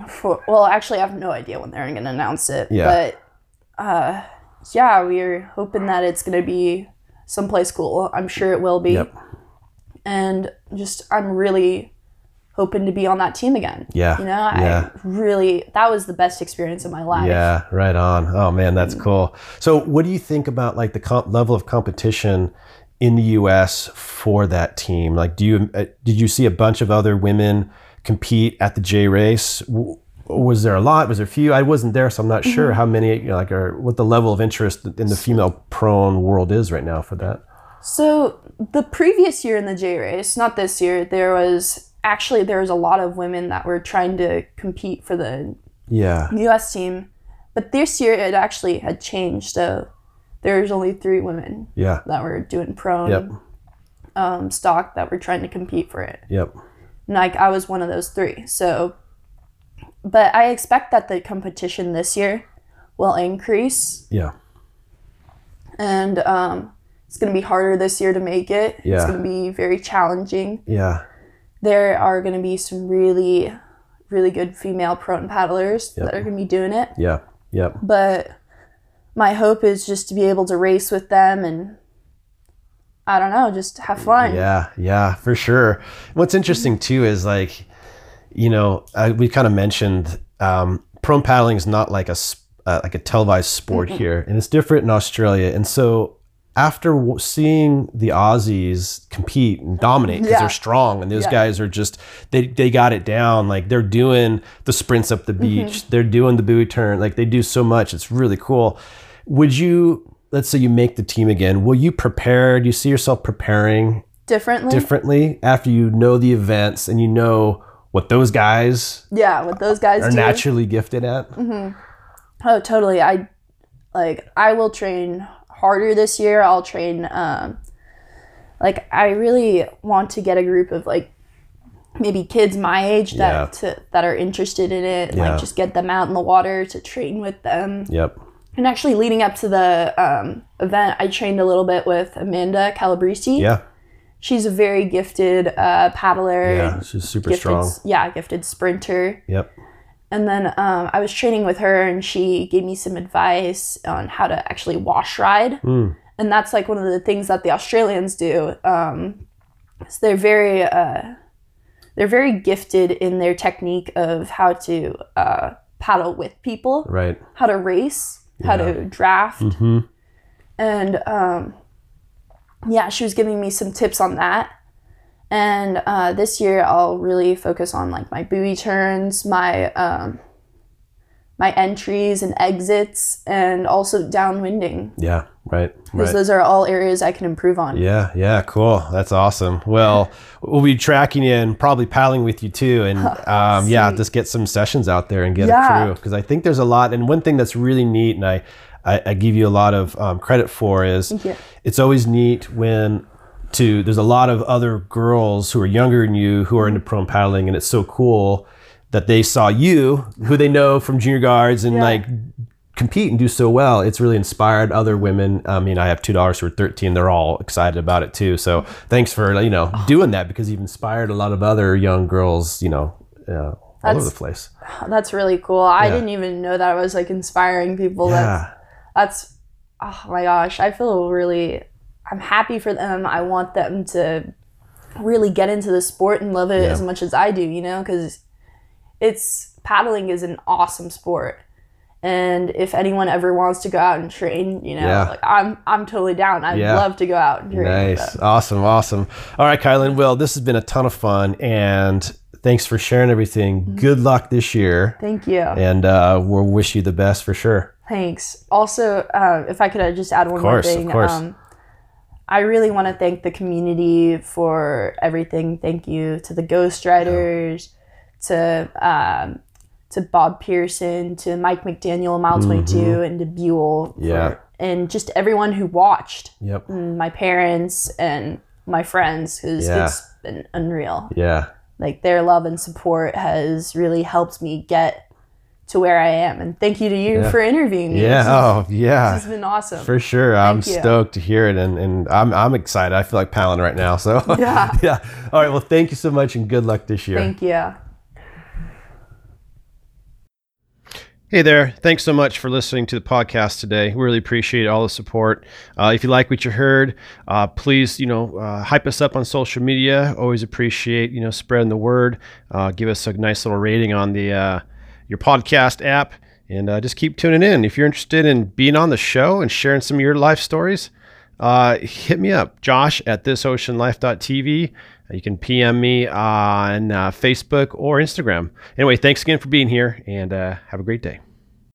for, well, actually I have no idea when they're going to announce it. Yeah. But yeah, we're hoping that it's going to be someplace cool. I'm sure it will be. Yep. And just, I'm really hoping to be on that team again. Yeah. You know, I really, that was the best experience of my life. Yeah, right on. Oh man, that's cool. So what do you think about like the level of competition in the US for that team? Like, do you, did you see a bunch of other women compete at the J Race? Was there a lot? Was there a few? I wasn't there, so I'm not sure how many, you know, like, or what the level of interest in the female prone world is right now for that. So the previous year in the J Race, not this year, there was a lot of women that were trying to compete for the US team. But this year it actually had changed. So there's only 3 women that were doing prone stock that were trying to compete for it. Yep. And like, I was one of those 3. So, but I expect that the competition this year will increase. Yeah. And it's going to be harder this year to make it. Yeah. It's going to be very challenging. Yeah. There are going to be some really, really good female prone paddlers that are going to be doing it. Yeah. Yep. But my hope is just to be able to race with them and, I don't know, just have fun. Yeah. Yeah, for sure. What's interesting too is, like, you know, we kind of mentioned prone paddling is not like a televised sport here, and it's different in Australia. And so after seeing the Aussies compete and dominate, because they're strong, and those guys are just, they got it down. Like, they're doing the sprints up the beach, they're doing the buoy turn, like, they do so much. It's really cool. Would you, let's say you make the team again, will you prepare? Do you see yourself preparing differently after you know the events and you know what those guys do. Naturally gifted at? Oh, totally. I will train harder this year. I'll train, I really want to get a group of, like, maybe kids my age that are interested in it, and like, just get them out in the water to train with them. Yep. And actually, leading up to the event, I trained a little bit with Amanda Calabresi. Yeah. She's a very gifted paddler. Yeah, she's super strong. Yeah, gifted sprinter. Yep. And then I was training with her, and she gave me some advice on how to actually wash ride. Mm. And that's like one of the things that the Australians do. So they're very gifted in their technique of how to paddle with people. Right. How to race, how to draft. Mm-hmm. And she was giving me some tips on that. And this year, I'll really focus on, like, my buoy turns, my my entries and exits, and also downwinding. Yeah, right. Because those are all areas I can improve on. Yeah, yeah, cool. That's awesome. Well, we'll be tracking you and probably paddling with you too. And just get some sessions out there and get it through. Because I think there's a lot. And one thing that's really neat, and I give you a lot of credit for, is it's always neat when there's a lot of other girls who are younger than you who are into prone paddling, and it's so cool that they saw you, who they know from junior guards, and like, compete and do so well. It's really inspired other women. I mean, I have 2 daughters who are 13. They're all excited about it too. So thanks for, you know, doing that, because you've inspired a lot of other young girls, you know, all over the place. That's really cool. I didn't even know that I was, like, inspiring people. Yeah. That's, oh my gosh, I feel really, I'm happy for them. I want them to really get into the sport and love it as much as I do, you know, because paddling is an awesome sport. And if anyone ever wants to go out and train, you know, like, I'm totally down. I'd love to go out and train. Nice. Awesome. Awesome. All right, Kylan. Well, this has been a ton of fun, and thanks for sharing everything. Good luck this year. Thank you. And we'll wish you the best for sure. Thanks. Also, if I could just add one more thing. Of course. I really want to thank the community for everything. Thank you to the Ghostwriters, to Bob Pearson, to Mike McDaniel, Mile 22, and to Buell. Yeah. And just everyone who watched. Yep. And my parents and my friends, because it's been unreal. Yeah. Like, their love and support has really helped me get to where I am. And thank you to you for interviewing me. Yeah. This has been awesome. For sure. I'm stoked to hear it. And I'm excited. I feel like paddling right now. So all right. Well, thank you so much and good luck this year. Thank you. Hey there. Thanks so much for listening to the podcast today. We really appreciate all the support. If you like what you heard, please, hype us up on social media. Always appreciate, spreading the word. Give us a nice little rating on the, your podcast app, and just keep tuning in. If you're interested in being on the show and sharing some of your life stories, hit me up, josh@thisoceanlife.tv. You can PM me on Facebook or Instagram. Anyway, thanks again for being here, and have a great day.